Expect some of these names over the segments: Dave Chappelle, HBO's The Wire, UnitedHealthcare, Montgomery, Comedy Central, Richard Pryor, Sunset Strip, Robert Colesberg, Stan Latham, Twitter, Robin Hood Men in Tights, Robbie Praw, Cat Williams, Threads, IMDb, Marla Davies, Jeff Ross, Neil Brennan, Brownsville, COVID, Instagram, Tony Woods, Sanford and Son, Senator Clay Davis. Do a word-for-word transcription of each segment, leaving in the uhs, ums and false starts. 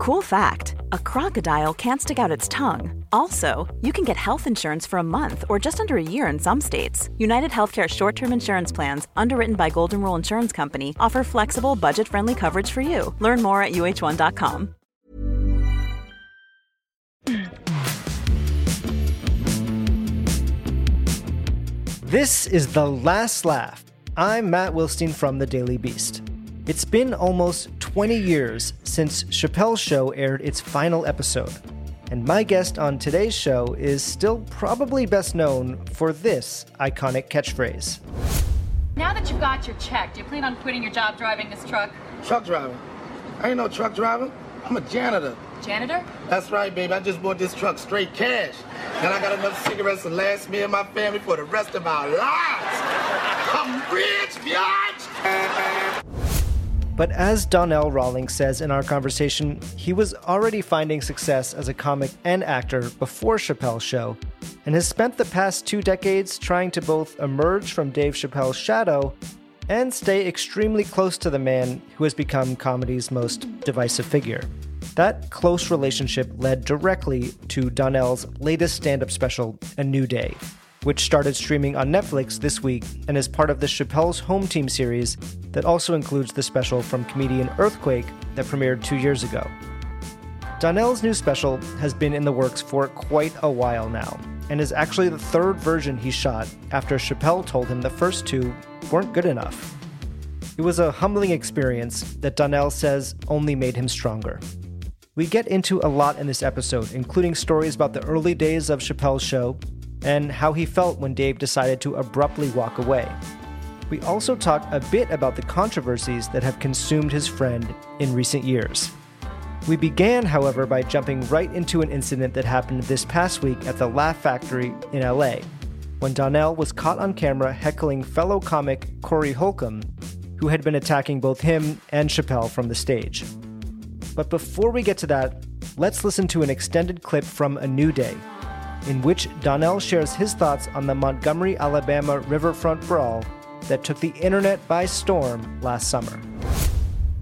Cool fact, a crocodile can't stick out its tongue. Also, you can get health insurance for a month or just under a year in some states. UnitedHealthcare short-term insurance plans, underwritten by Golden Rule Insurance Company, offer flexible, budget-friendly coverage for you. Learn more at U H one dot com. This is The Last Laugh. I'm Matt Wilstein from The Daily Beast. It's been almost twenty years since Chappelle's Show aired its final episode, and my guest on today's show is still probably best known for this iconic catchphrase. Now that you've got your check, do you plan on quitting your job driving this truck? Truck driver? I ain't no truck driver. I'm a janitor. Janitor? That's right, baby. I just bought this truck straight cash. And I got enough cigarettes to last me and my family for the rest of our lives. I'm rich, bitch! But as Donnell Rawlings says in our conversation, he was already finding success as a comic and actor before Chappelle's Show, and has spent the past two decades trying to both emerge from Dave Chappelle's shadow and stay extremely close to the man who has become comedy's most divisive figure. That close relationship led directly to Donnell's latest stand-up special, A New Day, which started streaming on Netflix this week and is part of the Chappelle's Home Team series that also includes the special from comedian Earthquake that premiered two years ago. Donnell's new special has been in the works for quite a while now, and is actually the third version he shot after Chappelle told him the first two weren't good enough. It was a humbling experience that Donnell says only made him stronger. We get into a lot in this episode, including stories about the early days of Chappelle's Show and how he felt when Dave decided to abruptly walk away. We also talk a bit about the controversies that have consumed his friend in recent years. We began, however, by jumping right into an incident that happened this past week at the Laugh Factory in L A, when Donnell was caught on camera heckling fellow comic Corey Holcomb, who had been attacking both him and Chappelle from the stage. But before we get to that, let's listen to an extended clip from A New Day, in which Donnell shares his thoughts on the Montgomery, Alabama riverfront brawl that took the internet by storm last summer.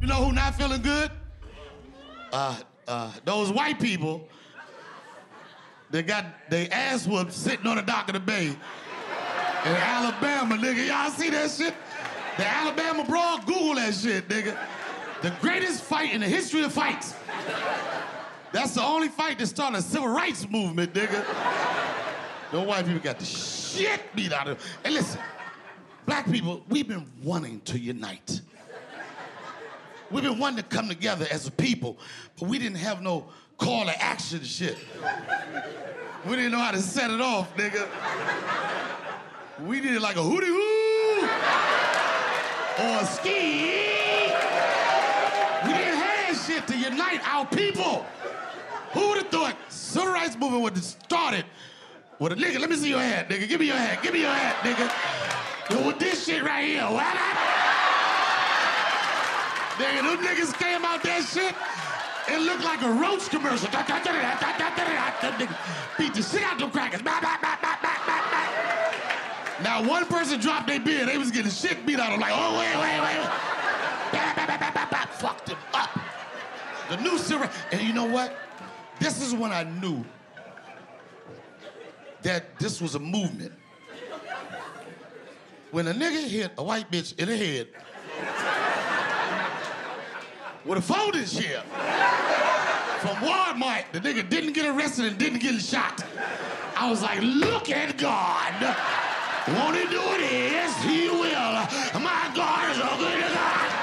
You know who not feeling good? Uh, uh, those white people that got their ass whooped sitting on the dock of the bay in Alabama, nigga. Y'all see that shit? The Alabama brawl? Google that shit, nigga. The greatest fight in the history of fights. That's the only fight that started a civil rights movement, nigga. Those white people got the shit beat out of them. And listen, black people, we've been wanting to unite. We've been wanting to come together as a people, but we didn't have no call to action shit. We didn't know how to set it off, nigga. We did it like a hootie-hoo or a ski. We didn't have that shit to unite our people. Who would have thought civil rights movement would have started with a nigga, let me see your hat, nigga. Give me your hat, give me your hat, nigga. Yo, with this shit right here, what up? Nigga, them niggas came out that shit, it looked like a roach commercial. Beat the shit out them crackers. Now one person dropped their beer, they was getting shit beat out of them like, oh, wait, wait, wait. Fucked him up. The new civil... And you know what? This is when I knew that this was a movement. When a nigga hit a white bitch in the head with a folding chair from Walmart, the nigga didn't get arrested and didn't get shot. I was like, look at God. Won't he do it? Yes, he will. My God is a good God.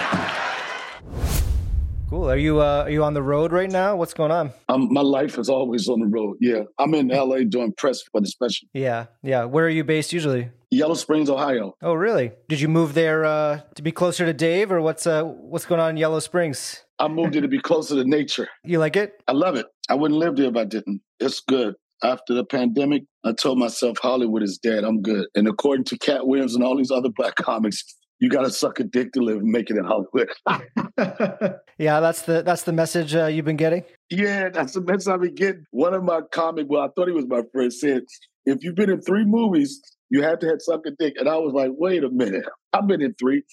Cool. Are you uh, are you on the road right now? What's going on? Um, my life is always on the road. Yeah, I'm in L A doing press for the special. Yeah, yeah. Where are you based usually? Yellow Springs, Ohio. Oh, really? Did you move there uh, to be closer to Dave, or what's uh, what's going on in Yellow Springs? I moved there to be closer to nature. You like it? I love it. I wouldn't live there if I didn't. It's good. After the pandemic, I told myself Hollywood is dead. I'm good. And according to Cat Williams and all these other black comics, you got to suck a dick to live and make it in Hollywood. Yeah, that's the that's the message uh, you've been getting? Yeah, that's the message I've been getting. One of my comics, well, I thought he was my friend, said, if you've been in three movies, you have to have suck a dick. And I was like, wait a minute. I've been in three.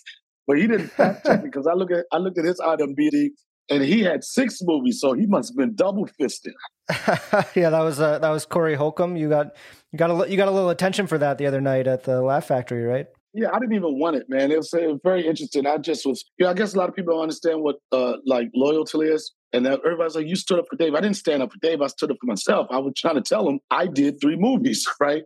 But he didn't fact check me because I, look at, I looked at his I M D B And he had six movies, so he must have been double fisted. Yeah, that was uh, that was Corey Holcomb. You got you got a you got a little attention for that the other night at the Laugh Factory, right? Yeah, I didn't even want it, man. It was, it was very interesting. I just was, you know, I guess a lot of people don't understand what uh, like loyalty is. And that everybody's like, you stood up for Dave. I didn't stand up for Dave. I stood up for myself. I was trying to tell him I did three movies, right?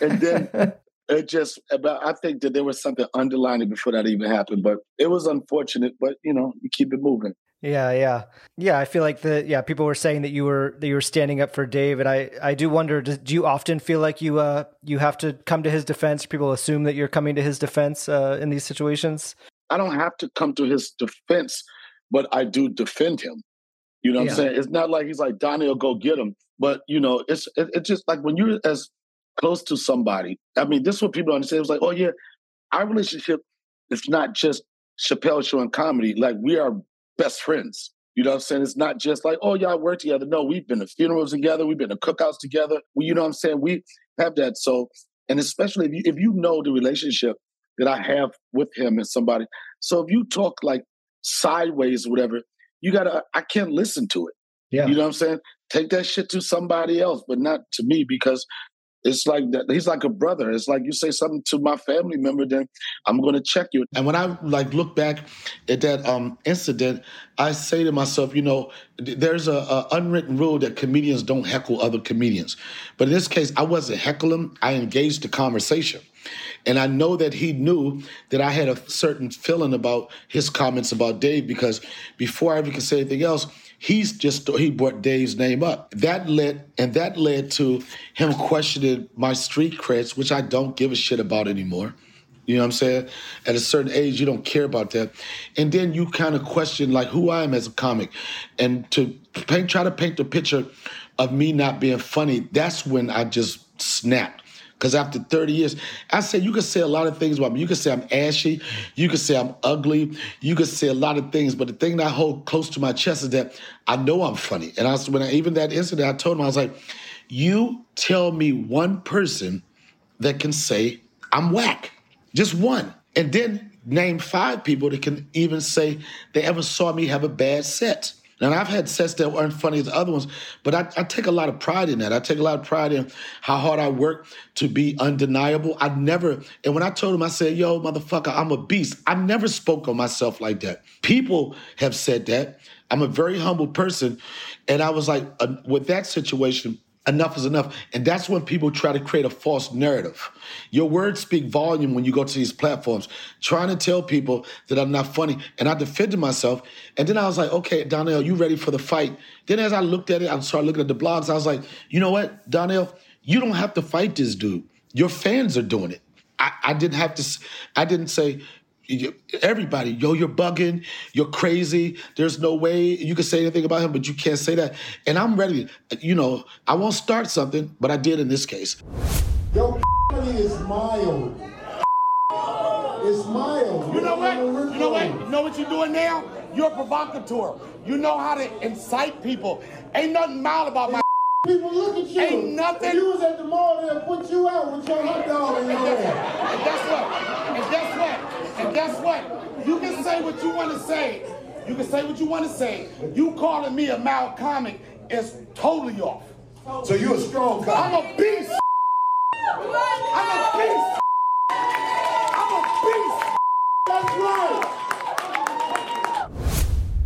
And then it just, about, I think that there was something underlining before that even happened. But it was unfortunate, but, you know, you keep it moving. Yeah, yeah, yeah. I feel like the yeah people were saying that you were that you were standing up for Dave, and I, I do wonder. Do, do you often feel like you uh you have to come to his defense? People assume that you're coming to his defense uh, in these situations. I don't have to come to his defense, but I do defend him. You know what yeah. I'm saying? It's not like he's like Donnie will go get him, but you know it's it, it's just like when you're as close to somebody. I mean, this is what people understand. It's like, oh yeah, our relationship is not just Chappelle's Show and comedy. Like we are best friends. You know what I'm saying? It's not just like, oh, y'all work together. No, we've been to funerals together. We've been to cookouts together. Well, you know what I'm saying? We have that. So, and especially if you, if you know the relationship that I have with him and somebody. So if you talk like sideways or whatever, you gotta, I can't listen to it. Yeah. You know what I'm saying? Take that shit to somebody else, but not to me, because it's like that. He's like a brother. It's like you say something to my family member, then I'm going to check you. And when I like look back at that um, incident, I say to myself, you know, there's a, a unwritten rule that comedians don't heckle other comedians. But in this case, I wasn't heckling. I engaged the conversation. And I know that he knew that I had a certain feeling about his comments about Dave, because before I ever could say anything else, he's just, he brought Dave's name up. That led, and that led to him questioning my street creds, which I don't give a shit about anymore. You know what I'm saying? At a certain age, you don't care about that. And then you kind of question like who I am as a comic. And to paint, try to paint the picture of me not being funny, that's when I just snapped. Because after thirty years, I said, you can say a lot of things about me. You can say I'm ashy. You can say I'm ugly. You can say a lot of things. But the thing that I hold close to my chest is that I know I'm funny. And I, when I, even that incident, I told him, I was like, you tell me one person that can say I'm whack. Just one. And then name five people that can even say they ever saw me have a bad set. And I've had sets that weren't funny as the other ones, but I, I take a lot of pride in that. I take a lot of pride in how hard I work to be undeniable. I never, and when I told him, I said, yo, motherfucker, I'm a beast. I never spoke on myself like that. People have said that. I'm a very humble person. And I was like, uh, with that situation, enough is enough. And that's when people try to create a false narrative. Your words speak volume when you go to these platforms, trying to tell people that I'm not funny. And I defended myself. And then I was like, okay, Donnell, you ready for the fight? Then as I looked at it, I started looking at the blogs. I was like, you know what, Donnell, you don't have to fight this dude. Your fans are doing it. I, I didn't have to, I didn't say, everybody, yo, you're bugging, you're crazy, there's no way you can say anything about him, but you can't say that. And I'm ready, you know, I won't start something, but I did in this case. Yo, is mild. It's mild. You know what? You know what? You know what you're doing now? You're a provocateur. You know how to incite people. Ain't nothing mild about my people. Look at you. Ain't nothing. If you was at the mall, they'll put you out with your hot dog in your hand. And guess what? And guess what? And guess what? You can say what you want to say. You can say what you want to say. You calling me a mild comic is totally off. So you're a strong comic. I'm a beast. I'm a beast. I'm a beast. That's right.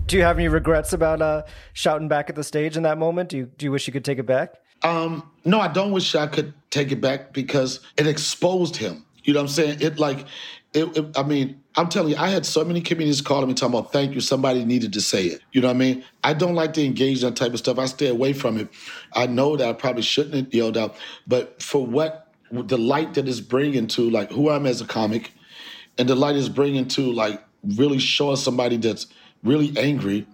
Do you have any regrets about uh, shouting back at the stage in that moment? Do you, do you wish you could take it back? Um, no, I don't wish I could take it back because it exposed him. You know what I'm saying? It like... It, it, I mean, I'm telling you, I had so many comedians calling me talking about, thank you, somebody needed to say it. You know what I mean? I don't like to engage in that type of stuff. I stay away from it. I know that I probably shouldn't have yelled out, but for what the light that it's bringing to, like, who I am as a comic, and the light is bringing to, like, really showing somebody that's really angry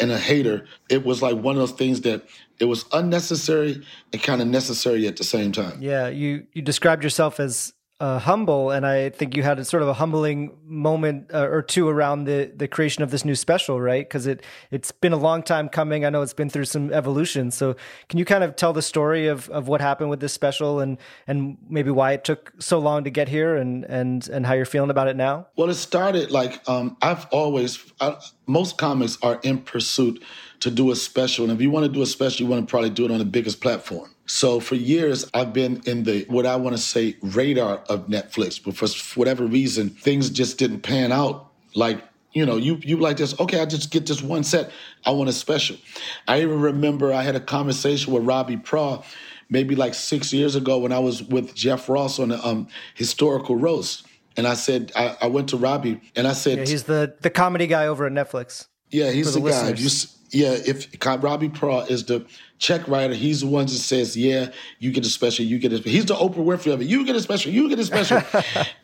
and a hater, it was like one of those things that it was unnecessary and kind of necessary at the same time. Yeah, you, you described yourself as... Uh, humble, and I think you had a sort of a humbling moment uh, or two around the the creation of this new special, right? Because it it's been a long time coming. I know it's been through some evolution. So can you kind of tell the story of of what happened with this special and and maybe why it took so long to get here and and and how you're feeling about it now? Well, it started like um, I've always I, most comics are in pursuit to do a special. And if you want to do a special, you want to probably do it on the biggest platform. So for years, I've been in the, what I want to say, radar of Netflix. But for whatever reason, things just didn't pan out. Like, you know, you you like this, okay, I just get this one set. I want a special. I even remember I had a conversation with Robbie Praw maybe like six years ago when I was with Jeff Ross on the um, historical roast. And I said, I, I went to Robbie and I said... Yeah, he's the, the comedy guy over at Netflix. Yeah, he's the, the guy. If you, yeah, if Robbie Praw is the check writer, he's the one that says, yeah, you get a special, you get a special. He's the Oprah Winfrey of it. You get a special, you get a special.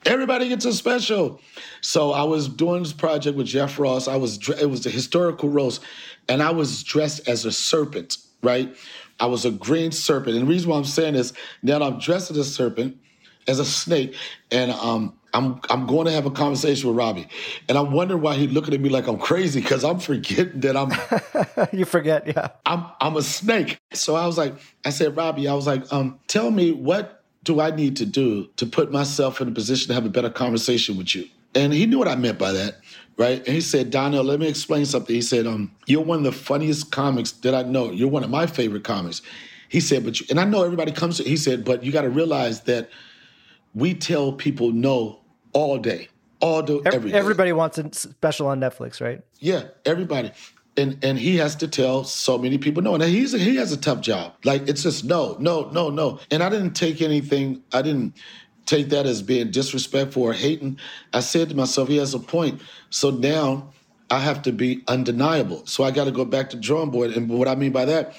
Everybody gets a special. So I was doing this project with Jeff Ross. I was It was the historical roast. And I was dressed as a serpent, right? I was a green serpent. And the reason why I'm saying this, now that I'm dressed as a serpent, as a snake, and um, I'm I'm going to have a conversation with Robbie. And I'm wondering why he's looking at me like I'm crazy, because I'm forgetting that I'm... You forget, yeah. I'm I'm a snake. So I was like, I said, Robbie, I was like, um, tell me, what do I need to do to put myself in a position to have a better conversation with you? And he knew what I meant by that, right? And he said, Donnell, let me explain something. He said, um, you're one of the funniest comics that I know. You're one of my favorite comics. He said, but you... And I know everybody comes to... He said, but you got to realize that we tell people no all day, all day, every day. Everybody wants a special on Netflix, right? Yeah, everybody. And and he has to tell so many people no. And he's a, he has a tough job. Like, it's just no, no, no, no. And I didn't take anything. I didn't take that as being disrespectful or hating. I said to myself, he has a point. So now I have to be undeniable. So I got to go back to the drawing board. And what I mean by that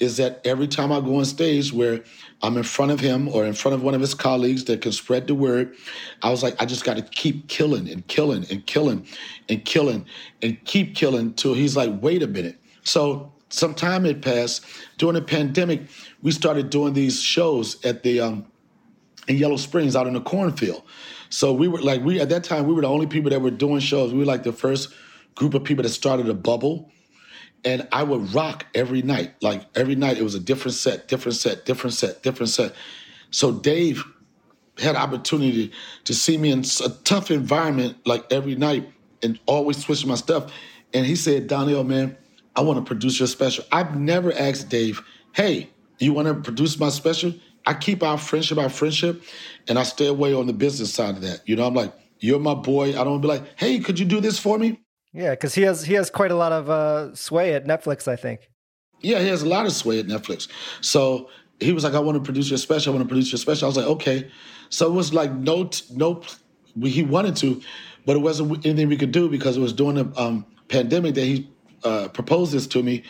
is that every time I go on stage where I'm in front of him or in front of one of his colleagues that can spread the word, I was like, I just got to keep killing and killing and killing and killing and keep killing till he's like, wait a minute. So some time had passed. During the pandemic, we started doing these shows at the um, in Yellow Springs out in the cornfield. So we were like, we at that time, we were the only people that were doing shows. We were like the first group of people that started a bubble. And I would rock every night. Like, every night it was a different set, different set, different set, different set. So Dave had opportunity to see me in a tough environment, like every night, and always switching my stuff. And he said, Donnell, man, I want to produce your special. I've never asked Dave, hey, you want to produce my special? I keep our friendship, our friendship, and I stay away on the business side of that. You know, I'm like, you're my boy. I don't be like, hey, could you do this for me? Yeah, because he has he has quite a lot of uh, sway at Netflix, I think. Yeah, he has a lot of sway at Netflix. So he was like, I want to produce your special. I want to produce your special. I was like, okay. So it was like, no, no, he wanted to, but it wasn't anything we could do because it was during the um, pandemic that he uh, proposed this to me.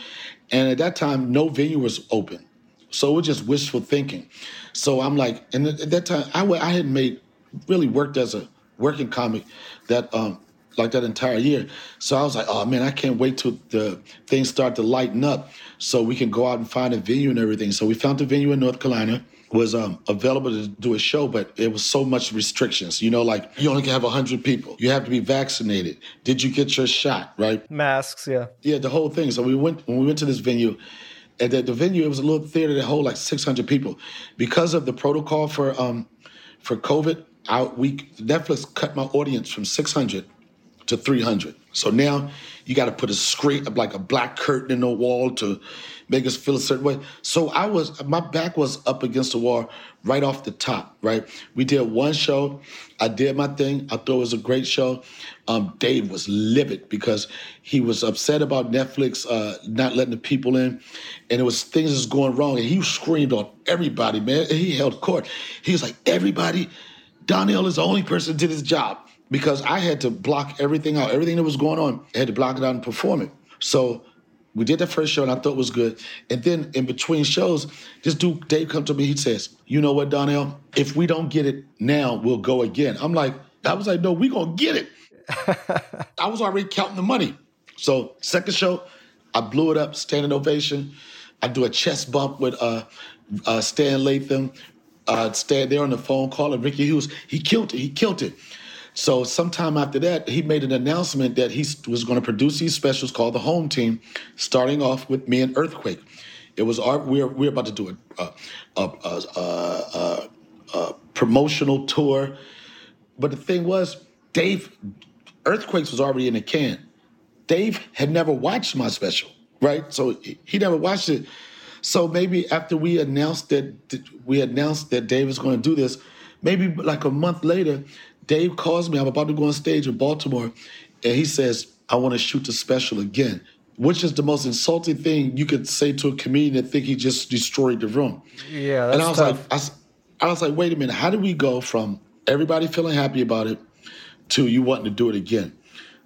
And at that time, no venue was open. So it was just wishful thinking. So I'm like, and at that time, I, I had made, really worked as a working comic that, um, like that entire year. So I was like, oh man, I can't wait till the things start to lighten up so we can go out and find a venue and everything. So we found the venue in North Carolina, was um, available to do a show, but it was so much restrictions. You know, like you only can have one hundred people. You have to be vaccinated. Did you get your shot, right? Masks, yeah. Yeah, the whole thing. So we went, when we went to this venue, at the, the venue, it was a little theater that hold like six hundred people. Because of the protocol for um, for COVID, I, we Netflix cut my audience from six hundred to three hundred. So now you got to put a screen, like a black curtain in the wall to make us feel a certain way. So I was, my back was up against the wall right off the top, right? We did one show. I did my thing. I thought it was a great show. Um, Dave was livid because he was upset about Netflix uh, not letting the people in. And it was things was going wrong. And he screamed on everybody, man. He held court. He was like, everybody, Donnell is the only person that did his job. Because I had to block everything out. Everything that was going on, I had to block it out and perform it. So we did the first show, and I thought it was good. And then in between shows, this dude, Dave, comes to me. He says, you know what, Donnell? If we don't get it now, we'll go again. I'm like, I was like, no, we're going to get it. I was already counting the money. So second show, I blew it up, standing ovation. I do a chest bump with uh, uh, Stan Latham. Uh, Stan there on the phone calling Ricky Hughes. He killed it. He killed it. So sometime after that, he made an announcement that he was going to produce these specials called The Home Team, starting off with me and Earthquake. It was our, we were, we were about to do a, a, a, a, a promotional tour. But the thing was, Dave, Earthquakes was already in the can. Dave had never watched my special, right? So he never watched it. So maybe after we announced that we announced that Dave was going to do this, maybe like a month later, Dave calls me. I'm about to go on stage in Baltimore, and he says, "I want to shoot the special again," which is the most insulting thing you could say to a comedian and think he just destroyed the room. Yeah, that's and I was tough. like, I, I was like, wait a minute, how do we go from everybody feeling happy about it to you wanting to do it again?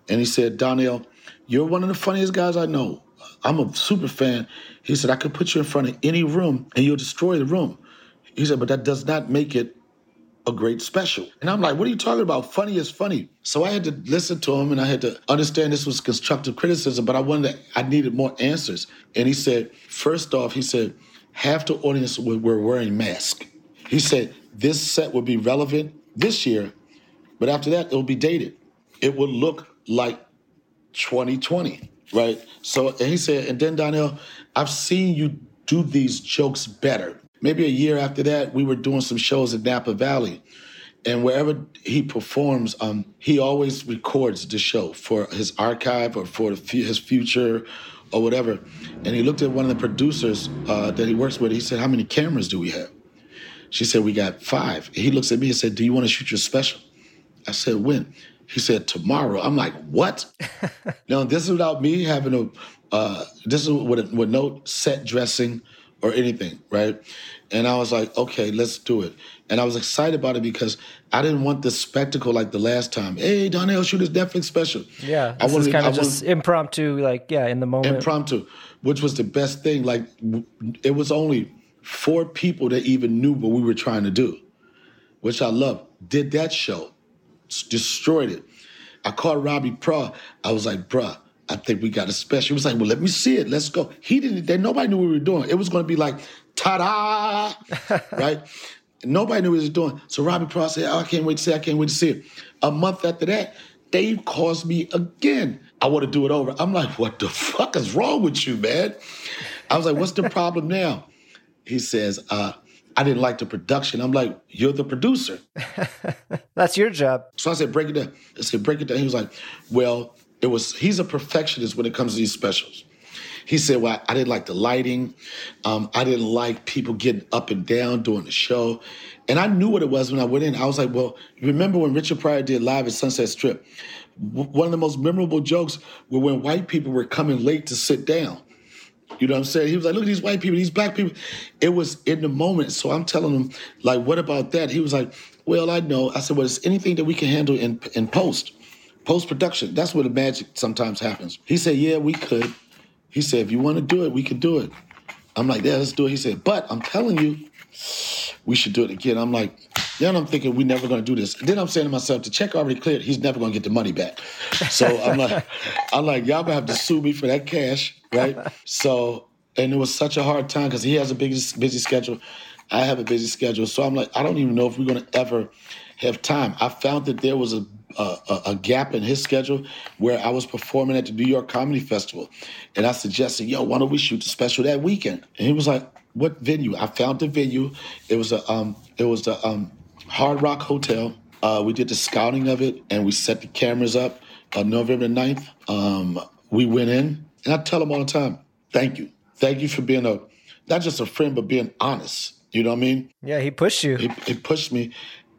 And he said, "Donnell, you're one of the funniest guys I know. I'm a super fan." He said, "I could put you in front of any room and you'll destroy the room." He said, "But that does not make it a great special." And I'm like, what are you talking about? Funny is funny. So I had to listen to him and I had to understand this was constructive criticism, but I wanted to, I needed more answers. And he said, first off, he said, half the audience were wearing masks. He said, this set would be relevant this year, but after that, it'll be dated. It will look like twenty twenty, right? So and he said, and then Donnell, I've seen you do these jokes better. Maybe a year after that, we were doing some shows in Napa Valley. And wherever he performs, um, he always records the show for his archive or for his future or whatever. And he looked at one of the producers uh, that he works with. He said, "How many cameras do we have?" She said, "We got five." He looks at me and said, "Do you want to shoot your special?" I said, "When?" He said, "Tomorrow." I'm like, what? Now, this is without me having a, uh, this is with, with no set dressing or anything, right? And I was like, okay, let's do it. And I was excited about it because I didn't want this spectacle like the last time. Hey, Donnell, shoot his Netflix special. Yeah, I was kind of just wanted, impromptu, like, yeah, in the moment. Impromptu, which was the best thing. Like, it was only four people that even knew what we were trying to do, which I love. Did that show. Destroyed it. I called Robbie Praw. I was like, "Bruh, I think we got a special." He was like, "Well, let me see it. Let's go." He didn't. They, nobody knew what we were doing. It was going to be like, "Ta-da!" Right? Nobody knew what he was doing. So Robbie Praw said, "Oh, I can't wait to see it. I can't wait to see it." A month after that, Dave calls me again. "I want to do it over." I'm like, "What the fuck is wrong with you, man?" I was like, "What's the problem now?" He says, uh, "I didn't like the production." I'm like, "You're the producer. That's your job." So I said, "Break it down." I said, "Break it down." He was like, "Well, it was." He's a perfectionist when it comes to these specials. He said, "Well, I didn't like the lighting. Um, I didn't like people getting up and down during the show." And I knew what it was when I went in. I was like, "Well, remember when Richard Pryor did Live at Sunset Strip? W- one of the most memorable jokes were when white people were coming late to sit down." You know what I'm saying? He was like, "Look at these white people, these black people." It was in the moment. So I'm telling him, like, "What about that?" He was like, "Well, I know." I said, "Well, it's anything that we can handle in in post, post-production. That's where the magic sometimes happens." He said, "Yeah, we could." He said, "If you want to do it, we could do it." I'm like, "Yeah, let's do it." He said, "But I'm telling you, we should do it again." I'm like, then I'm thinking, we're never going to do this. And then I'm saying to myself, the check already cleared. He's never going to get the money back. So I'm like, I'm like, y'all going to have to sue me for that cash, right? So, and it was such a hard time because he has a big, busy schedule. I have a busy schedule. So I'm like, I don't even know if we're going to ever have time. I found that there was a, a, a gap in his schedule where I was performing at the New York Comedy Festival. And I suggested, "Yo, why don't we shoot the special that weekend?" And he was like, "What venue?" I found the venue. It was a, um, it was the, um, Hard Rock Hotel. Uh, we did the scouting of it, and we set the cameras up on November ninth. Um, we went in, and I tell them all the time, thank you. Thank you for being a, not just a friend, but being honest. You know what I mean? Yeah, he pushed you. He, he pushed me.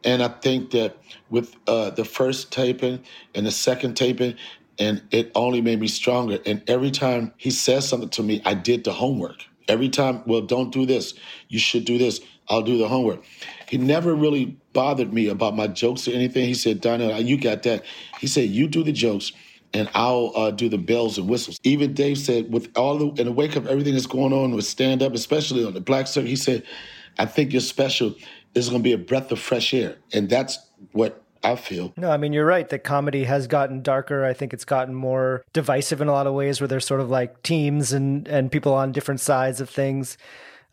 And I think that with uh, the first taping and the second taping, and it only made me stronger. And every time he says something to me, I did the homework. Every time, "Well, don't do this. You should do this." I'll do the homework. He never really bothered me about my jokes or anything. He said, "Donnell, you got that." He said, "You do the jokes, and I'll uh, do the bells and whistles." Even Dave said, with all the, in the wake of everything that's going on with stand-up, especially on the black circuit, he said, "I think your special is going to be a breath of fresh air." And that's what I feel. No, I mean, you're right that comedy has gotten darker. I think it's gotten more divisive in a lot of ways where there's sort of like teams and, and people on different sides of things.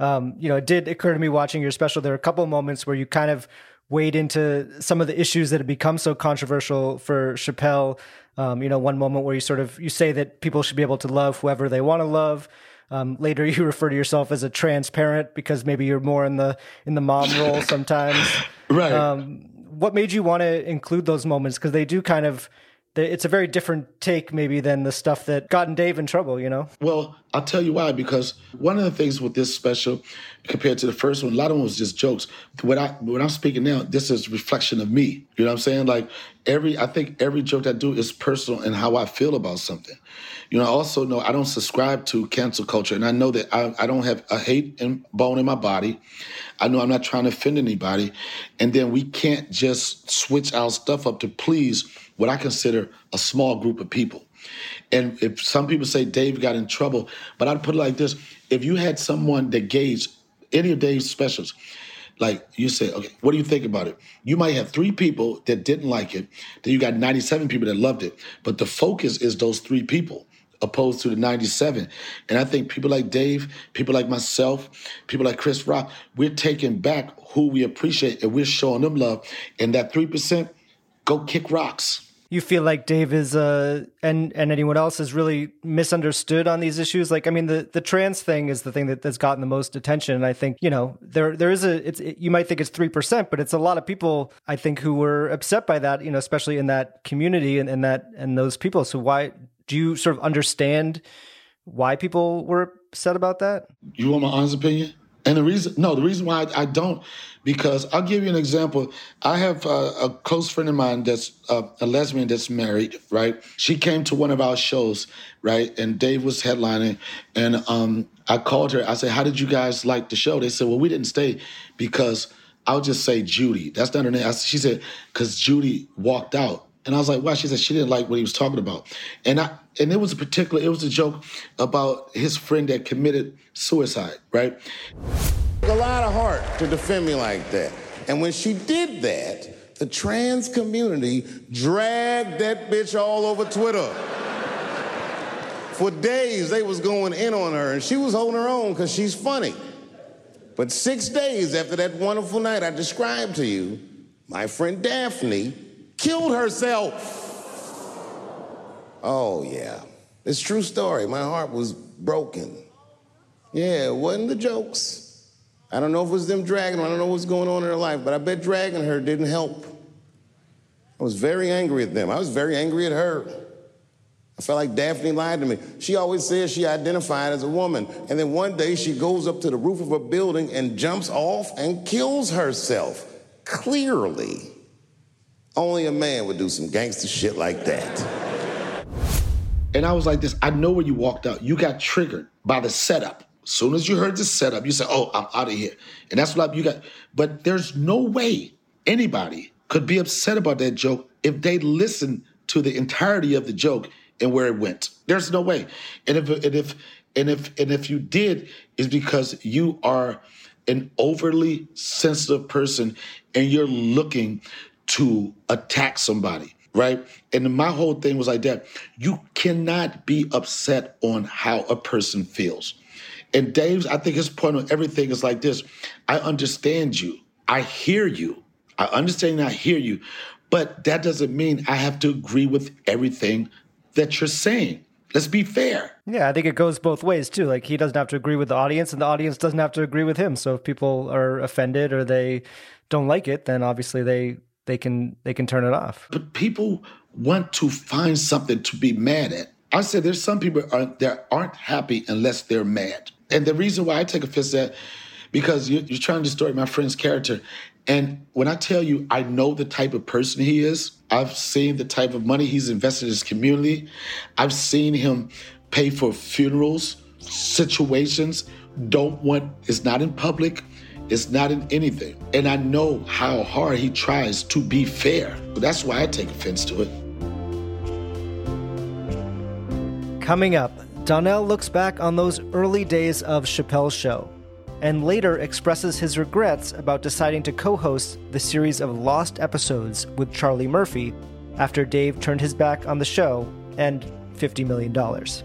Um, you know, it did occur to me watching your special, there are a couple of moments where you kind of wade into some of the issues that have become so controversial for Chappelle. Um, you know, one moment where you sort of, you say that people should be able to love whoever they want to love. Um, later you refer to yourself as a transparent because maybe you're more in the, in the mom role sometimes. Right. Um, what made you want to include those moments? Because they do kind of it's a very different take maybe than the stuff that gotten Dave in trouble, you know? Well, I'll tell you why, because one of the things with this special compared to the first one, a lot of them was just jokes. When, I, when I'm speaking now, this is reflection of me. You know what I'm saying? Like every, I think every joke I do is personal and how I feel about something. You know, I also know I don't subscribe to cancel culture, and I know that I, I don't have a hate and bone in my body. I know I'm not trying to offend anybody. And then we can't just switch our stuff up to please what I consider a small group of people. And if some people say Dave got in trouble, but I'd put it like this. If you had someone that gauged any of Dave's specials, like you said, okay, what do you think about it? You might have three people that didn't like it, then you got ninety-seven people that loved it. But the focus is those three people opposed to the ninety-seven. And I think people like Dave, people like myself, people like Chris Rock, we're taking back who we appreciate and we're showing them love. And that three percent, go kick rocks. You feel like Dave is uh, and and anyone else is really misunderstood on these issues? Like, I mean, the, the trans thing is the thing that, that's gotten the most attention. And I think, you know, there there is a, it's, it, you might think it's three percent, but it's a lot of people, I think, who were upset by that, you know, especially in that community and, and that and those people. So why, do you sort of understand why people were upset about that? You want my honest opinion? And the reason, no, the reason why I, I don't, because I'll give you an example. I have a, a close friend of mine that's a, a lesbian that's married, right? She came to one of our shows, right? And Dave was headlining. And um, I called her. I said, how did you guys like the show? They said, well, we didn't stay because I'll just say Judy. That's not her name. I, she said, because Judy walked out. And I was like, wow, she said she didn't like what he was talking about. And I and it was a particular, it was a joke about his friend that committed suicide, right? A lot of heart to defend me like that. And when she did that, the trans community dragged that bitch all over Twitter. For days, they was going in on her, and she was holding her own because she's funny. But six days after that wonderful night I described to you, my friend Daphne killed herself. Oh, yeah. It's a true story. My heart was broken. Yeah, it wasn't the jokes. I don't know if it was them dragging her. I don't know what's going on in her life, but I bet dragging her didn't help. I was very angry at them. I was very angry at her. I felt like Daphne lied to me. She always says she identified as a woman, and then one day she goes up to the roof of a building and jumps off and kills herself. Clearly. Only a man would do some gangster shit like that. And I was like this, I know where you walked out. You got triggered by the setup. As soon as you heard the setup, you said, oh, I'm out of here. And that's what I, you got. But there's no way anybody could be upset about that joke if they listened to the entirety of the joke and where it went. There's no way. And if and if and if and if you did, it's because you are an overly sensitive person and you're looking to attack somebody, right? And my whole thing was like that. You cannot be upset on how a person feels. And Dave's, I think his point on everything is like this. I understand you. I hear you. I understand and I hear you. But that doesn't mean I have to agree with everything that you're saying. Let's be fair. Yeah, I think it goes both ways, too. Like, he doesn't have to agree with the audience, and the audience doesn't have to agree with him. So if people are offended or they don't like it, then obviously they... They can they can turn it off. But people want to find something to be mad at. I said there's some people are, that aren't happy unless they're mad. And the reason why I take offense at, because you're, you're trying to distort my friend's character. And when I tell you I know the type of person he is, I've seen the type of money he's invested in his community. I've seen him pay for funerals, situations, don't want, it's not in public. It's not in anything. And I know how hard he tries to be fair. But that's why I take offense to it. Coming up, Donnell looks back on those early days of Chappelle's Show and later expresses his regrets about deciding to co-host the series of lost episodes with Charlie Murphy after Dave turned his back on the show and fifty million dollars.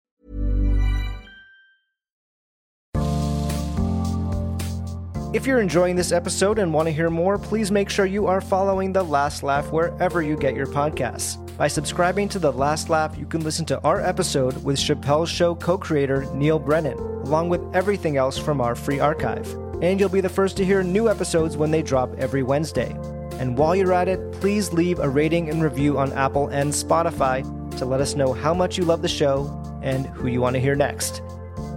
If you're enjoying this episode and want to hear more, please make sure you are following The Last Laugh wherever you get your podcasts. By subscribing to The Last Laugh, you can listen to our episode with Chappelle's Show co-creator Neil Brennan, along with everything else from our free archive. And you'll be the first to hear new episodes when they drop every Wednesday. And while you're at it, please leave a rating and review on Apple and Spotify to let us know how much you love the show and who you want to hear next.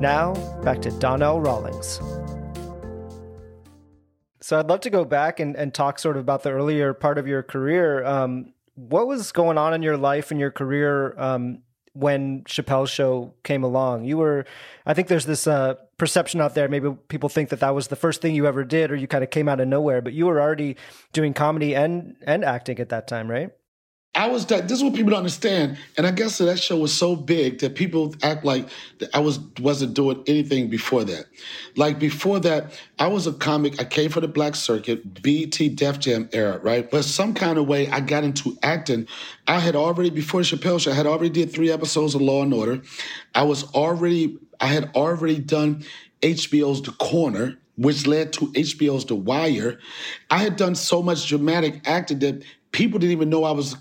Now, back to Donnell Rawlings. So I'd love to go back and, and talk sort of about the earlier part of your career. Um, what was going on in your life and your career um, when Chappelle's Show came along? You were, I think there's this uh, perception out there, maybe people think that that was the first thing you ever did or you kind of came out of nowhere, but you were already doing comedy and, and acting at that time, right? I was, that, this is what people don't understand. And I guess that show was so big that people act like I was, wasn't doing anything before that. Like before that, I was a comic. I came from the black circuit, B E T Def Jam era, right? But some kind of way I got into acting. I had already, before Chappelle's Show, I had already did three episodes of Law and Order. I was already, I had already done H B O's The Corner, which led to H B O's The Wire. I had done so much dramatic acting that people didn't even know I was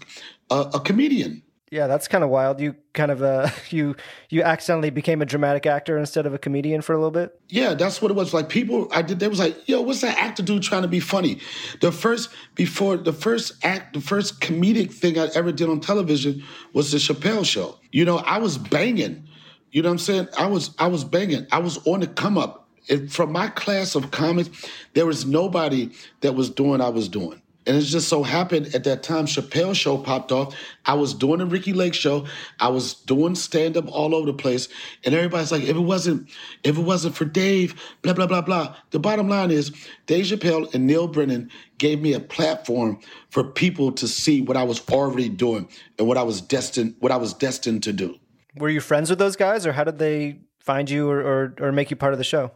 a, a comedian. Yeah, that's kind of wild. You kind of uh, you you accidentally became a dramatic actor instead of a comedian for a little bit. Yeah, that's what it was. Like people, I did. They was like, "Yo, what's that actor dude trying to be funny?" The first before the first act, the first comedic thing I ever did on television was the Chappelle Show. You know, I was banging. You know what I'm saying? I was I was banging. I was on the come up. And from my class of comics, there was nobody that was doing I was doing. And it just so happened at that time, Chappelle's Show popped off. I was doing a Ricky Lake show. I was doing stand-up all over the place. And everybody's like, if it wasn't, if it wasn't for Dave, blah, blah, blah, blah. The bottom line is Dave Chappelle and Neil Brennan gave me a platform for people to see what I was already doing and what I was destined, what I was destined to do. Were you friends with those guys, or how did they find you or or, or make you part of the show?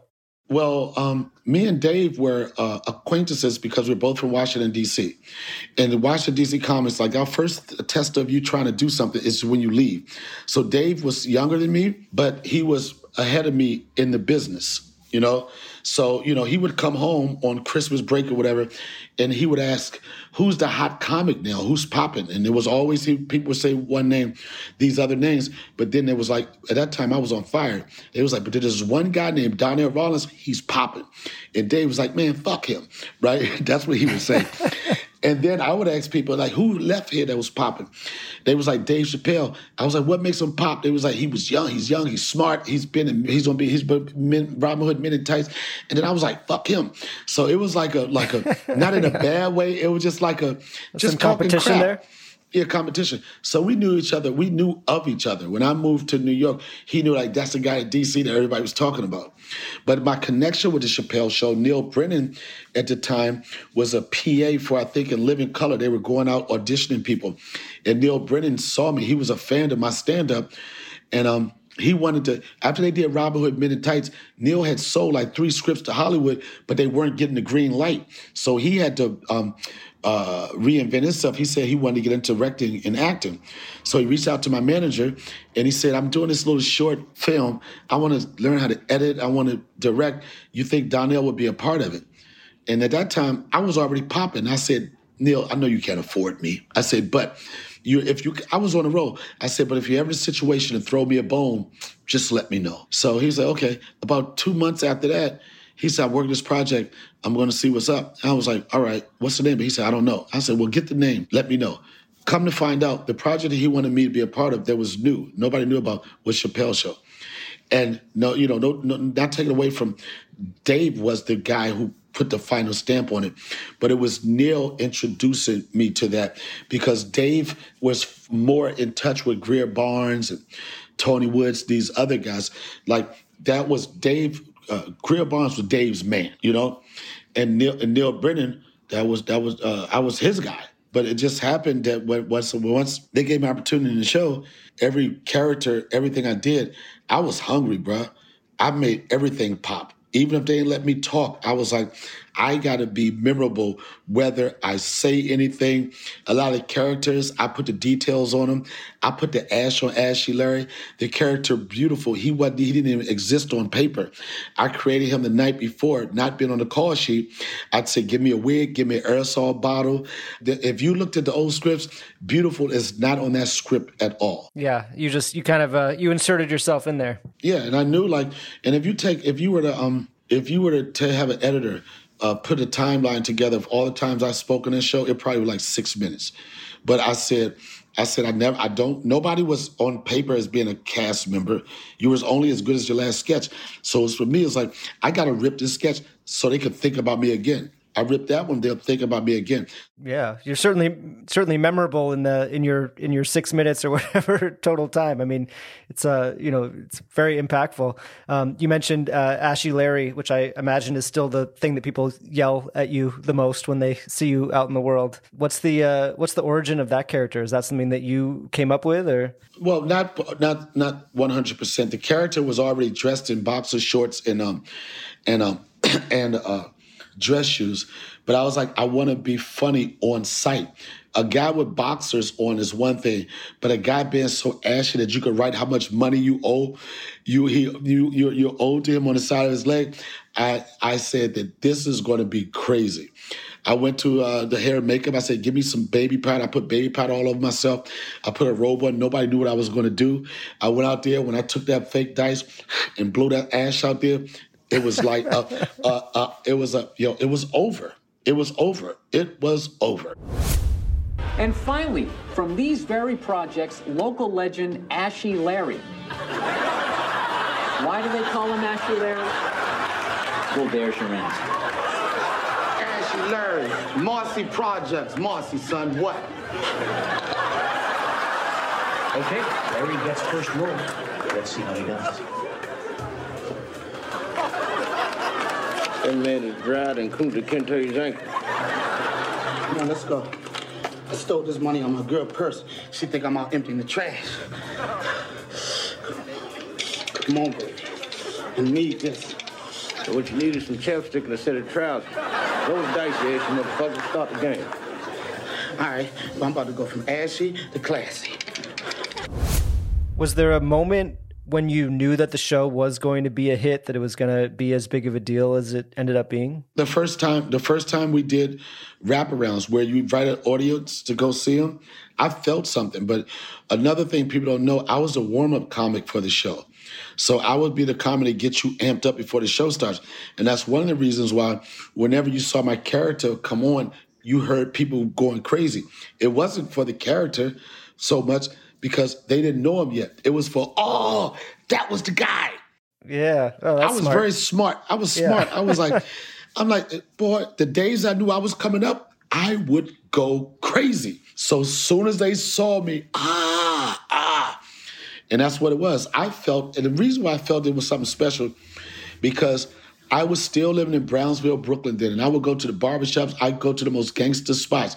Well, um, me and Dave were uh, acquaintances because we're both from Washington, D C. And the Washington, D C comics, like our first test of you trying to do something is when you leave. So Dave was younger than me, but he was ahead of me in the business, you know? So, you know, he would come home on Christmas break or whatever, and he would ask, who's the hot comic now? Who's popping? And there was always, he, people would say one name, these other names. But then there was like, at that time, I was on fire. It was like, but there's one guy named Donnell Rawlings, he's popping. And Dave was like, man, fuck him, right? That's what he would say. And then I would ask people, like, who left here that was popping? They was like, Dave Chappelle. I was like, what makes him pop? They was like, he was young, he's young, he's smart, he's been in, he's gonna be, he's been men, Robin Hood Men in Tights. And then I was like, fuck him. So it was like a, like a, not in a bad way. It was just like a, just some competition crap. There. Yeah, competition. So we knew each other. We knew of each other. When I moved to New York, he knew like that's the guy in D C that everybody was talking about. But my connection with the Chappelle Show, Neil Brennan at the time was a P A for, I think, in Living Color. They were going out auditioning people. And Neil Brennan saw me. He was a fan of my stand-up. And um, he wanted to, after they did Robin Hood Men in Tights, Neil had sold like three scripts to Hollywood, but they weren't getting the green light. So he had to... Um, Uh, reinvent himself. He said he wanted to get into directing and acting. So he reached out to my manager and he said, I'm doing this little short film. I want to learn how to edit. I want to direct. You think Donnell would be a part of it? And at that time, I was already popping. I said, Neil, I know you can't afford me. I said, but you, if you, I was on a roll. I said, but if you're ever in a situation to throw me a bone, just let me know. So he's like, okay. About two months after that, he said, I worked this project. I'm going to see what's up. And I was like, all right, what's the name? But he said, I don't know. I said, well, get the name. Let me know. Come to find out, the project that he wanted me to be a part of that was new, nobody knew about, was Chappelle's Show. And no, you know, no, no, not taking away from Dave was the guy who put the final stamp on it. But it was Neil introducing me to that, because Dave was more in touch with Greer Barnes and Tony Woods, these other guys. Like, that was Dave. Uh, Greer Barnes was Dave's man, you know? And Neil, and Neil Brennan, that was, that was uh, I was his guy. But it just happened that when, once, once they gave me opportunity in the show, every character, everything I did, I was hungry, bro. I made everything pop. Even if they didn't let me talk, I was like, I got to be memorable whether I say anything. A lot of characters, I put the details on them. I put the ash on Ashy Larry. The character, beautiful. He wasn't, he didn't even exist on paper. I created him the night before, not being on the call sheet. I'd say, give me a wig, give me an aerosol bottle. The, if you looked at the old scripts, beautiful is not on that script at all. Yeah, you just, you kind of, uh, you inserted yourself in there. Yeah, and I knew like, and if you take, if you were to, um, if you were to, to have an editor, Uh, put a timeline together of all the times I spoke on this show, it probably was like six minutes. But I said, I said, I never, I don't, nobody was on paper as being a cast member. You was only as good as your last sketch. So it's, for me, it's like, I got to rip this sketch so they could think about me again. I ripped that one, they'll think about me again. Yeah, you're certainly certainly memorable in the in your in your six minutes or whatever total time. I mean, it's uh you know it's very impactful. Um, you mentioned uh, Ashy Larry, which I imagine is still the thing that people yell at you the most when they see you out in the world. What's the uh, what's the origin of that character? Is that something that you came up with, or? Well, not not not one hundred percent. The character was already dressed in boxer shorts and um and um and uh. dress shoes, but I was like, I want to be funny on site. A guy with boxers on is one thing, but a guy being so ashy that you could write how much money you owe, you he you you you owe to him on the side of his leg. I I said that this is going to be crazy. I went to uh, the hair and makeup. I said, give me some baby powder. I put baby powder all over myself. I put a robe on. Nobody knew what I was going to do. I went out there when I took that fake dice and blew that ash out there. It was like, a, a, a, it was a, you know, it was over. It was over. It was over. And finally, from these very projects, local legend Ashy Larry. Why do they call him Ashy Larry? Well, there's your answer. Ashy Larry, Marcy Projects. Marcy, son, what? Okay, Larry gets first roll. Let's see how he does. That man is dried and cool to can't tell his ankle. Come on, let's go. I stole this money on my girl purse. She think I'm out emptying the trash. Come on, baby. I need this. So what you need is some chapstick and a set of trousers. Those dice, you ashy motherfucker, start the game. All right, well, I'm about to go from ashy to classy. Was there a moment when you knew that the show was going to be a hit, that it was going to be as big of a deal as it ended up being? The first time, the first time we did wraparounds where you invite an audience to go see them, I felt something. But another thing people don't know, I was a warm-up comic for the show. So I would be the comedy to get you amped up before the show starts. And that's one of the reasons why whenever you saw my character come on, you heard people going crazy. It wasn't for the character so much, because they didn't know him yet. It was for, oh, that was the guy. Yeah. Oh, that's I was smart. very smart. I was smart. Yeah. I was like, I'm like, boy, the days I knew I was coming up, I would go crazy. So as soon as they saw me, ah, ah. And that's what it was. I felt, and the reason why I felt it was something special, because I was still living in Brownsville, Brooklyn then, and I would go to the barbershops. I'd go to the most gangster spots.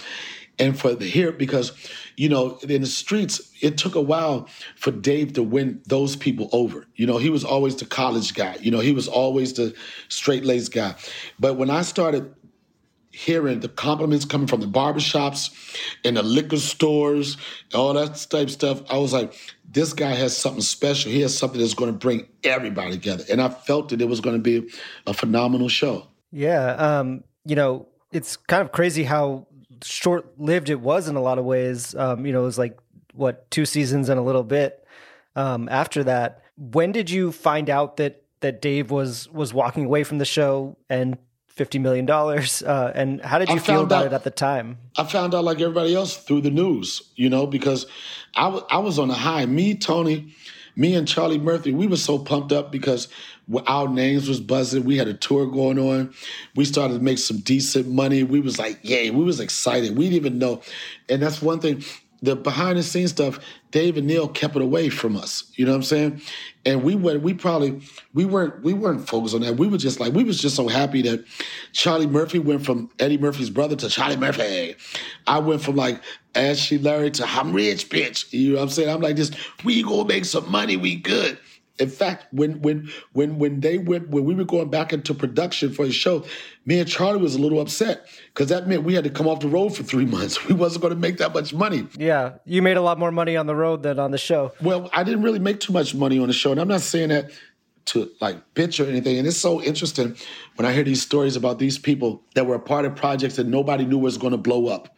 And for the here, because, you know, in the streets, it took a while for Dave to win those people over. You know, he was always the college guy. You know, he was always the straight-laced guy. But when I started hearing the compliments coming from the barbershops and the liquor stores, all that type of stuff, I was like, this guy has something special. He has something that's going to bring everybody together. And I felt that it was going to be a phenomenal show. Yeah. Um, you know, it's kind of crazy how short-lived it was in a lot of ways. Um, you know, it was like, what, two seasons and a little bit um, after that. When did you find out that that Dave was was walking away from the show and fifty million dollars? Uh, and how did you I feel about out, it at the time? I found out like everybody else through the news, you know, because I, w- I was on a high. Me, Tony, me and Charlie Murphy, we were so pumped up because our names was buzzing. We had a tour going on. We started to make some decent money. We was like, yay, we was excited. We didn't even know. And that's one thing, the behind-the-scenes stuff, Dave and Neil kept it away from us. You know what I'm saying? And we went, we probably, we weren't, we weren't focused on that. We were just like, we was just so happy that Charlie Murphy went from Eddie Murphy's brother to Charlie Murphy. I went from like Ashy Larry to I'm rich, bitch. You know what I'm saying? I'm like this, we gonna make some money, we good. In fact, when when when when they went, when we were going back into production for his show, me and Charlie was a little upset because that meant we had to come off the road for three months. We wasn't going to make that much money. Yeah, you made a lot more money on the road than on the show. Well, I didn't really make too much money on the show, and I'm not saying that to like bitch or anything. And it's so interesting when I hear these stories about these people that were a part of projects that nobody knew was going to blow up.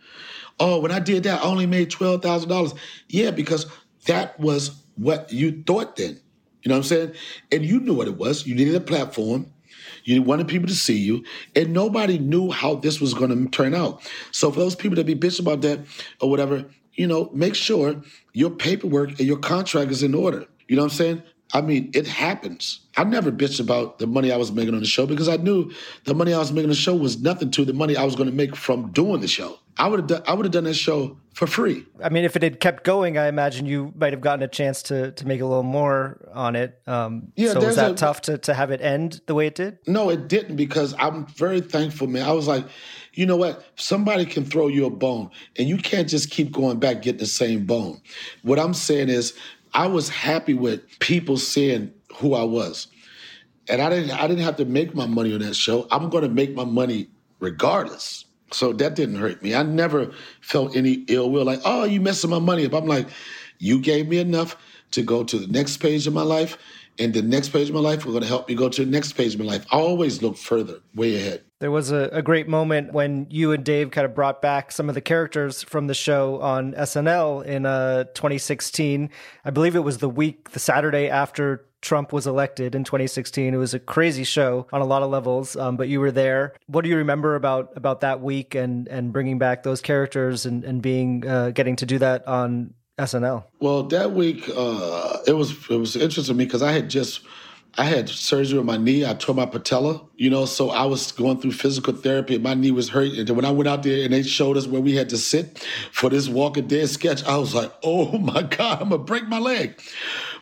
Oh, when I did that, I only made twelve thousand dollars. Yeah, because that was what you thought then. You know what I'm saying? And you knew what it was. You needed a platform. You wanted people to see you. And nobody knew how this was going to turn out. So for those people that be bitching about that or whatever, you know, make sure your paperwork and your contract is in order. You know what I'm saying? I mean, it happens. I never bitched about the money I was making on the show because I knew the money I was making on the show was nothing to the money I was going to make from doing the show. I would have done, I would have done that show for free. I mean, if it had kept going, I imagine you might have gotten a chance to to make a little more on it. Um, yeah, so was that a, tough to, to have it end the way it did? No, it didn't, because I'm very thankful, man. I was like, you know what? Somebody can throw you a bone, and you can't just keep going back getting the same bone. What I'm saying is, I was happy with people seeing who I was, and I didn't. I didn't have to make my money on that show. I'm going to make my money regardless. So that didn't hurt me. I never felt any ill will, like, oh, you messing my money up. I'm like, you gave me enough to go to the next page of my life, and the next page of my life was going to help me go to the next page of my life. I always look further, way ahead. There was a, a great moment when you and Dave kind of brought back some of the characters from the show on S N L in uh, twenty sixteen. I believe it was the week, the Saturday after Trump was elected in twenty sixteen. It was a crazy show on a lot of levels, um, but you were there. What do you remember about about that week and and bringing back those characters and and being uh, getting to do that on S N L? Well, that week uh, it was it was interesting to me because I had just I had surgery on my knee. I tore my patella, you know, so I was going through physical therapy and my knee was hurting. And then when I went out there and they showed us where we had to sit for this Walking Dead sketch, I was like, oh my God, I'm going to break my leg.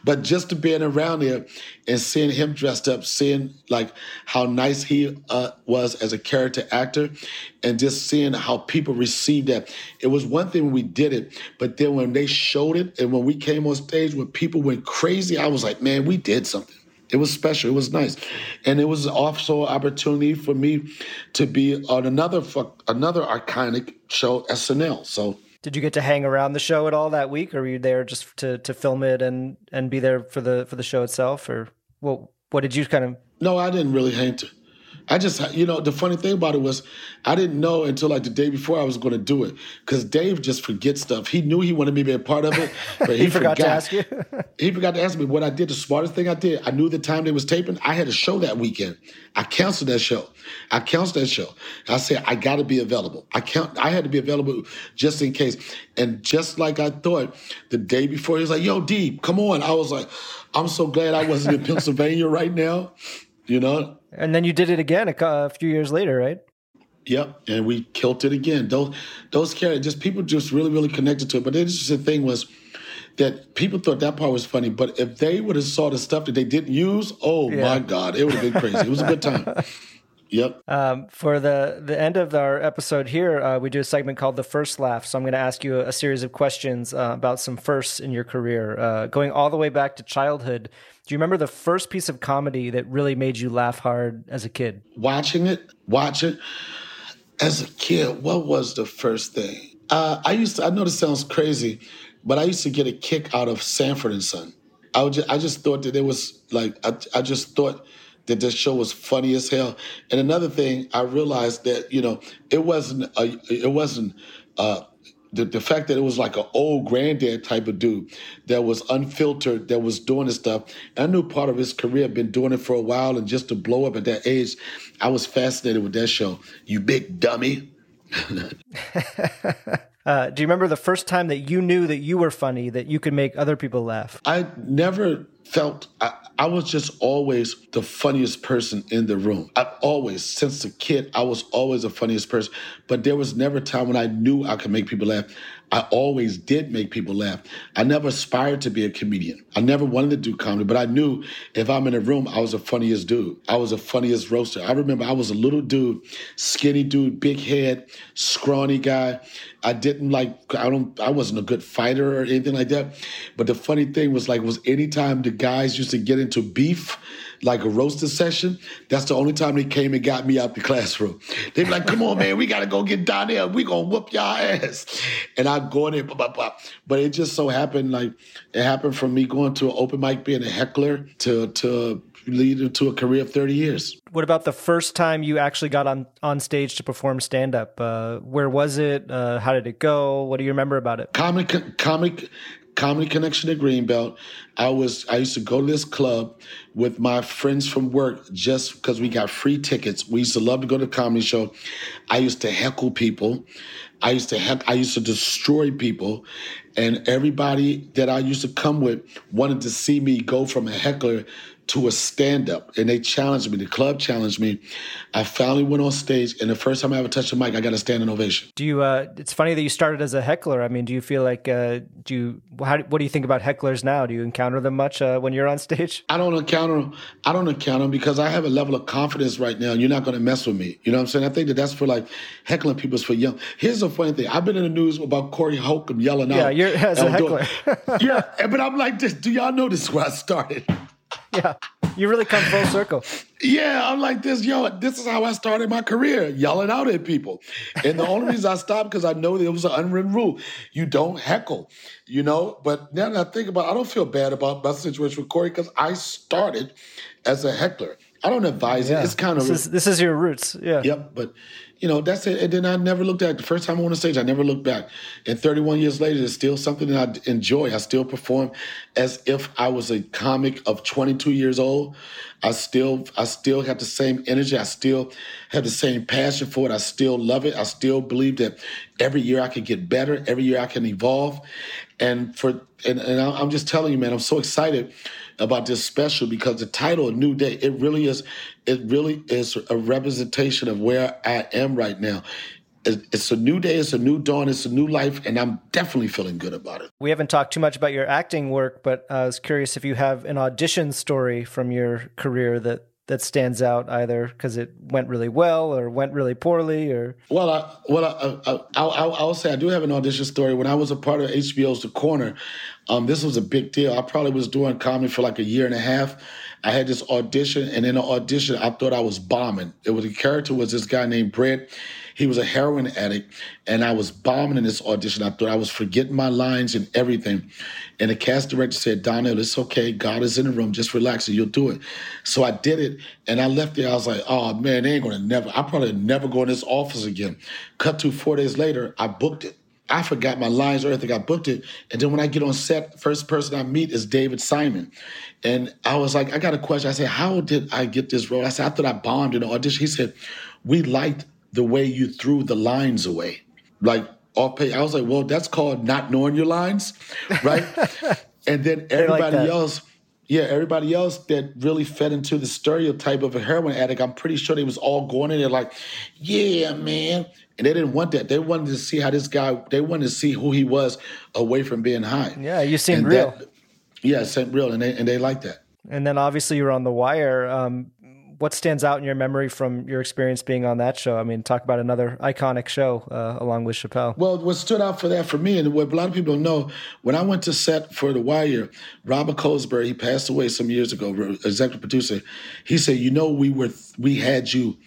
But just to being around there and seeing him dressed up, seeing like how nice he uh, was as a character actor and just seeing how people received that. It was one thing when we did it, but then when they showed it and when we came on stage, when people went crazy, I was like, man, we did something. It was special. It was nice. And it was also an opportunity for me to be on another another iconic show, S N L. So did you get to hang around the show at all that week, or were you there just to, to film it and, and be there for the for the show itself? Or well, what did you kind of... No, I didn't really hang to. I just, you know, the funny thing about it was I didn't know until like the day before I was going to do it because Dave just forgets stuff. He knew he wanted me to be a part of it, but he, he forgot, forgot to ask you. He forgot to ask me what I did. The smartest thing I did, I knew the time they was taping. I had a show that weekend. I canceled that show. I canceled that show. I said, I got to be available. I count. I had to be available just in case. And just like I thought, the day before, he was like, yo, D, come on. I was like, I'm so glad I wasn't in Pennsylvania right now, you know? And then you did it again a, a few years later, right? Yep, and we killed it again. Those those characters, just people just really, really connected to it. But the interesting thing was that people thought that part was funny, but if they would have saw the stuff that they didn't use, oh yeah. My God, it would have been crazy. It was a good time. Yep. Um, for the, the end of our episode here, uh, we do a segment called The First Laugh. So I'm going to ask you a, a series of questions uh, about some firsts in your career. Uh, going all the way back to childhood, do you remember the first piece of comedy that really made you laugh hard as a kid? Watching it, watch it. As a kid, what was the first thing? Uh, I used to, I know this sounds crazy, but I used to get a kick out of Sanford and Son. I, would just, I just thought that it was like, I, I just thought... that this show was funny as hell. And another thing, I realized that, you know, it wasn't, a, it wasn't uh, the, the fact that it was like an old granddad type of dude that was unfiltered, that was doing this stuff. And I knew part of his career had been doing it for a while, and just to blow up at that age, I was fascinated with that show. You big dummy. Uh, do you remember the first time that you knew that you were funny, that you could make other people laugh? I never felt, I, I was just always the funniest person in the room. I've always, since a kid, I was always the funniest person. But there was never a time when I knew I could make people laugh. I always did make people laugh. I never aspired to be a comedian. I never wanted to do comedy, but I knew if I'm in a room, I was the funniest dude. I was the funniest roaster. I remember I was a little dude, skinny dude, big head, scrawny guy. I didn't like, I don't, I wasn't a good fighter or anything like that. But the funny thing was like, was anytime the guys used to get into beef, like a roaster session, that's the only time they came and got me out the classroom. They'd be like, come on, man, we got to go get Donnell. We going to whoop y'all ass. And I'd go in there, blah, blah, blah. But it just so happened, like, it happened from me going to an open mic, being a heckler, to to lead into a career of thirty years. What about the first time you actually got on, on stage to perform stand-up? Uh, where was it? Uh, how did it go? What do you remember about it? Comic, comic... Comedy Connection at Greenbelt. I was I used to go to this club with my friends from work just because we got free tickets. We used to love to go to the comedy show. I used to heckle people. I used to heck, I used to destroy people. And everybody that I used to come with wanted to see me go from a heckler to a stand-up. And they challenged me. The club challenged me. I finally went on stage, and the first time I ever touched a mic, I got a standing ovation. Do you, uh, it's funny that you started as a heckler. I mean, do you feel like, uh, do you, how, what do you think about hecklers now? Do you encounter them much uh, when you're on stage? I don't encounter them. I don't encounter them because I have a level of confidence right now, and you're not going to mess with me. You know what I'm saying? I think that that's for like, heckling people is for young. Here's the funny thing. I've been in the news about Corey Holcomb yelling yeah, out. Yeah, you're as a heckler. Yeah, but I'm like, this, do y'all know this is where I started? Yeah, you really come full circle. Yeah, I'm like this, yo, this is how I started my career, yelling out at people. And the only reason I stopped, because I know that it was an unwritten rule. You don't heckle, you know? But now that I think about it, I don't feel bad about my situation with Corey, because I started as a heckler. I don't advise yeah. it. It's kind of... This is, this is your roots, yeah. Yep, but... You know, that's it. And then I never looked at it. The first time I went on stage, I never looked back. And thirty-one years later, it's still something that I enjoy. I still perform as if I was a comic of twenty-two years old. I still, I still have the same energy. I still have the same passion for it. I still love it. I still believe that every year I can get better. Every year I can evolve. And for and, and I'm just telling you, man, I'm so excited about this special because the title, A New Day, it really is it really is a representation of where I am right now. It's a new day, it's a new dawn, it's a new life, and I'm definitely feeling good about it. We haven't talked too much about your acting work, but I was curious if you have an audition story from your career that, that stands out, either because it went really well or went really poorly, or... Well, I, well, I, I, I, I'll, I'll say I do have an audition story. When I was a part of H B O's The Corner, um, this was a big deal. I probably was doing comedy for like a year and a half. I had this audition, and in the audition, I thought I was bombing. It was, the character was this guy named Brett. He was a heroin addict, and I was bombing in this audition. I thought I was forgetting my lines and everything. And the cast director said, Donnell, it's okay. God is in the room. Just relax, and you'll do it. So I did it, and I left there. I was like, oh, man, they ain't going to never. I probably never go in this office again. Cut to four days later, I booked it. I forgot my lines or everything. I booked it. And then when I get on set, the first person I meet is David Simon. And I was like, I got a question. I said, how did I get this role? I said, I thought I bombed in the audition. He said, we liked the way you threw the lines away. Like, off page. I was like, well, that's called not knowing your lines, right? And then everybody like else... Yeah, everybody else that really fed into the stereotype of a heroin addict, I'm pretty sure they was all going in there like, yeah, man. And they didn't want that. They wanted to see how this guy, they wanted to see who he was away from being high. Yeah, you seemed and real. That, yeah, it seemed real, and they, and they liked that. And then obviously you were on The Wire. Um, what stands out in your memory from your experience being on that show? I mean, talk about another iconic show uh, along with Chappelle. Well, what stood out for that for me, and what a lot of people don't know, when I went to set for The Wire, Robert Colesberg, he passed away some years ago, executive producer, he said, you know, we were we had you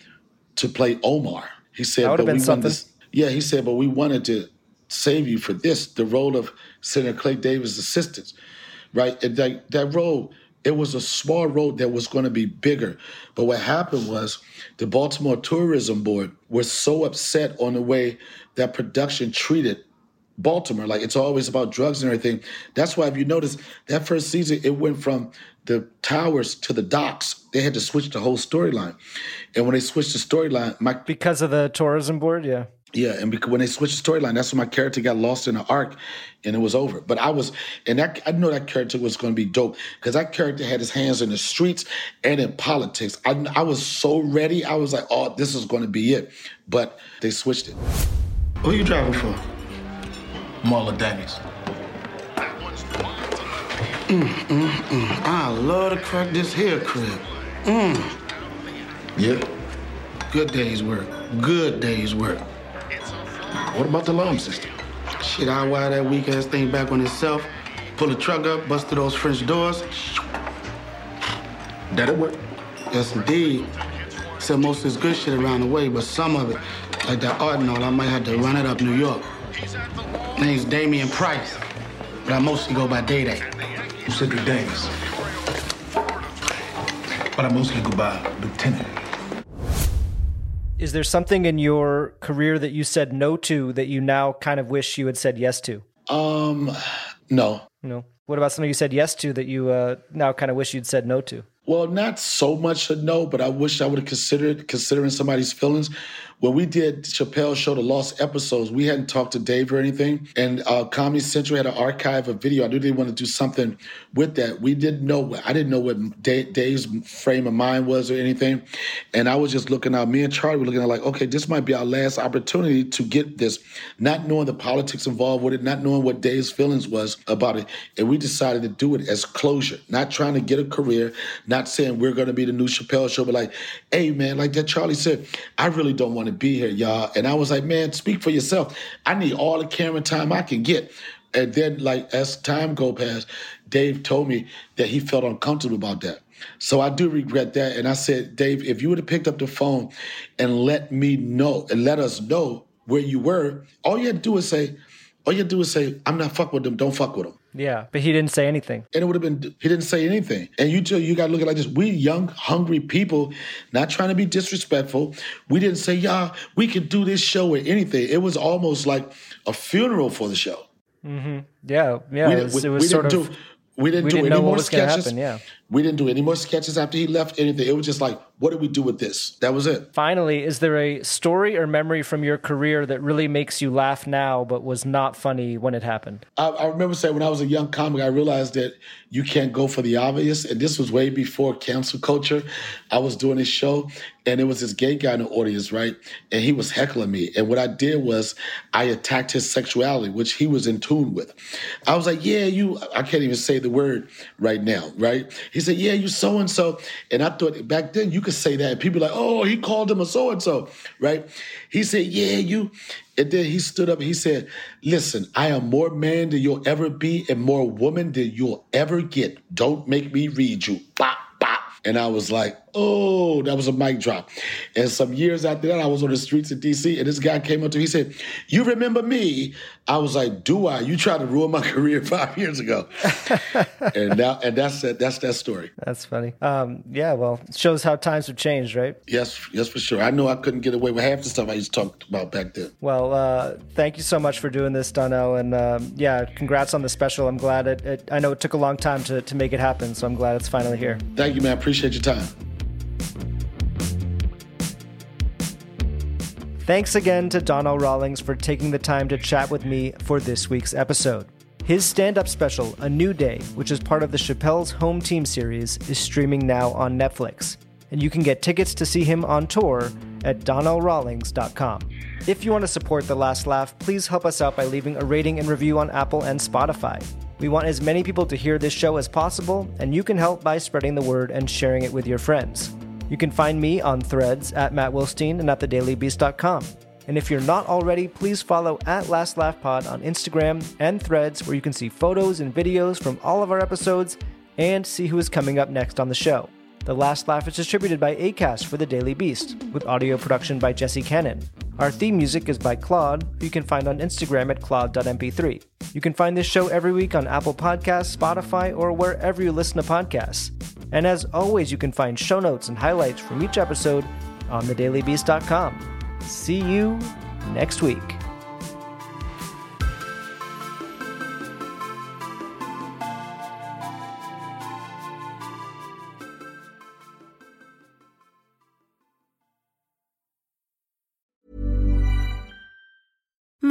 to play Omar. He said, that would have been something. This, yeah, he said, but we wanted to save you for this, the role of Senator Clay Davis' assistant, right? And that, that role... It was a small road that was going to be bigger. But what happened was the Baltimore Tourism Board was so upset on the way that production treated Baltimore. Like, it's always about drugs and everything. That's why, if you notice, that first season, it went from the towers to the docks. They had to switch the whole storyline. And when they switched the storyline... my Because of the tourism board, yeah. Yeah, and because when they switched the storyline, that's when my character got lost in the arc, and it was over. But I was, and that, I know that character was going to be dope, because that character had his hands in the streets and in politics. I, I was so ready. I was like, oh, this is going to be it. But they switched it. Who are you driving for? Marla Davies. Mm, mm, mm. I love to crack this hair crib. Mm. Yep. Good day's work. Good day's work. What about the alarm system? Shit, I wire that weak-ass thing back on itself, pull the truck up, bust through those French doors. That'll work. Yes, indeed. Except most of this good shit around the way, but some of it, like that art and all, I might have to run it up New York. Name's Damian Price, but I mostly go by Day-Day. I'm Cedric Davis, but I mostly go by Lieutenant. Is there something in your career that you said no to that you now kind of wish you had said yes to? Um, no. No. What about something you said yes to that you uh, now kind of wish you'd said no to? Well, not so much a no, but I wish I would have considered considering somebody's feelings. When we did Chappelle's Show, the lost episodes, we hadn't talked to Dave or anything. And uh, Comedy Central had an archive of video. I knew they wanted to do something with that. We didn't know. I didn't know what Dave, Dave's frame of mind was or anything. And I was just looking out. Me and Charlie were looking at like, okay, this might be our last opportunity to get this. Not knowing the politics involved with it, not knowing what Dave's feelings was about it. And we decided to do it as closure, not trying to get a career, not saying we're going to be the new Chappelle Show, but like, hey, man, like that Charlie said, I really don't want to be here, y'all. And I was like, man, speak for yourself. I need all the camera time I can get. And then, like, as time go past, Dave told me that he felt uncomfortable about that. So I do regret that. And I said, Dave, if you would have picked up the phone and let me know and let us know where you were, all you had to do is say, all you had to do is say, I'm not fuck with them, don't fuck with them. Yeah, but he didn't say anything. And it would have been, he didn't say anything. And you two, you got to look at it like this. We young, hungry people, not trying to be disrespectful. We didn't say, yeah, we could do this show or anything. It was almost like a funeral for the show. Mm-hmm. Yeah, yeah. We, it was, we, it was we sort didn't of, do, we didn't we do didn't any more sketches. Happen, yeah. We didn't do any more sketches after he left, anything. It was just like, what did we do with this? That was it. Finally, is there a story or memory from your career that really makes you laugh now but was not funny when it happened? I, I remember saying when I was a young comic, I realized that you can't go for the obvious. And this was way before cancel culture. I was doing this show, and it was this gay guy in the audience, right? And he was heckling me. And what I did was I attacked his sexuality, which he was in tune with. I was like, yeah, you, I can't even say the word right now, right? He said, yeah, you so-and-so. And I thought back then you could say that. People like, oh, he called him a so-and-so, right? He said, yeah, you. And then he stood up and he said, listen, I am more man than you'll ever be and more woman than you'll ever get. Don't make me read you. Bop, bop. And I was like, oh, that was a mic drop. And some years after that, I was on the streets of D C and this guy came up to me. He said, you remember me? I was like, do I? You tried to ruin my career five years ago. and now, and that's that, that's that story. That's funny. Um, yeah, well, it shows how times have changed, right? Yes, yes, for sure. I know I couldn't get away with half the stuff I used to talk about back then. Well, uh, thank you so much for doing this, Donnell. And um, yeah, congrats on the special. I'm glad it, it, I know it took a long time to, to make it happen. So I'm glad it's finally here. Thank you, man. I appreciate your time. Thanks again to Donnell Rawlings for taking the time to chat with me for this week's episode. His stand-up special, A New Day, which is part of the Chappelle's Home Team series, is streaming now on Netflix. And you can get tickets to see him on tour at donnell rawlings dot com. If you want to support The Last Laugh, please help us out by leaving a rating and review on Apple and Spotify. We want as many people to hear this show as possible, and you can help by spreading the word and sharing it with your friends. You can find me on Threads at Matt Wilstein and at the daily beast dot com. And if you're not already, please follow at Last Laugh Pod on Instagram and Threads, where you can see photos and videos from all of our episodes and see who is coming up next on the show. The Last Laugh is distributed by Acast for The Daily Beast, with audio production by Jesse Cannon. Our theme music is by Claude, who you can find on Instagram at claude dot m p three. You can find this show every week on Apple Podcasts, Spotify, or wherever you listen to podcasts. And as always, you can find show notes and highlights from each episode on the daily beast dot com. See you next week.